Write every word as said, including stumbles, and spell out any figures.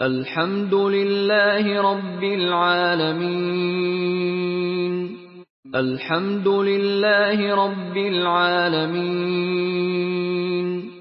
Alhamdulillahi Rabbil Alamin. Alhamdulillahi Rabbil Alamin.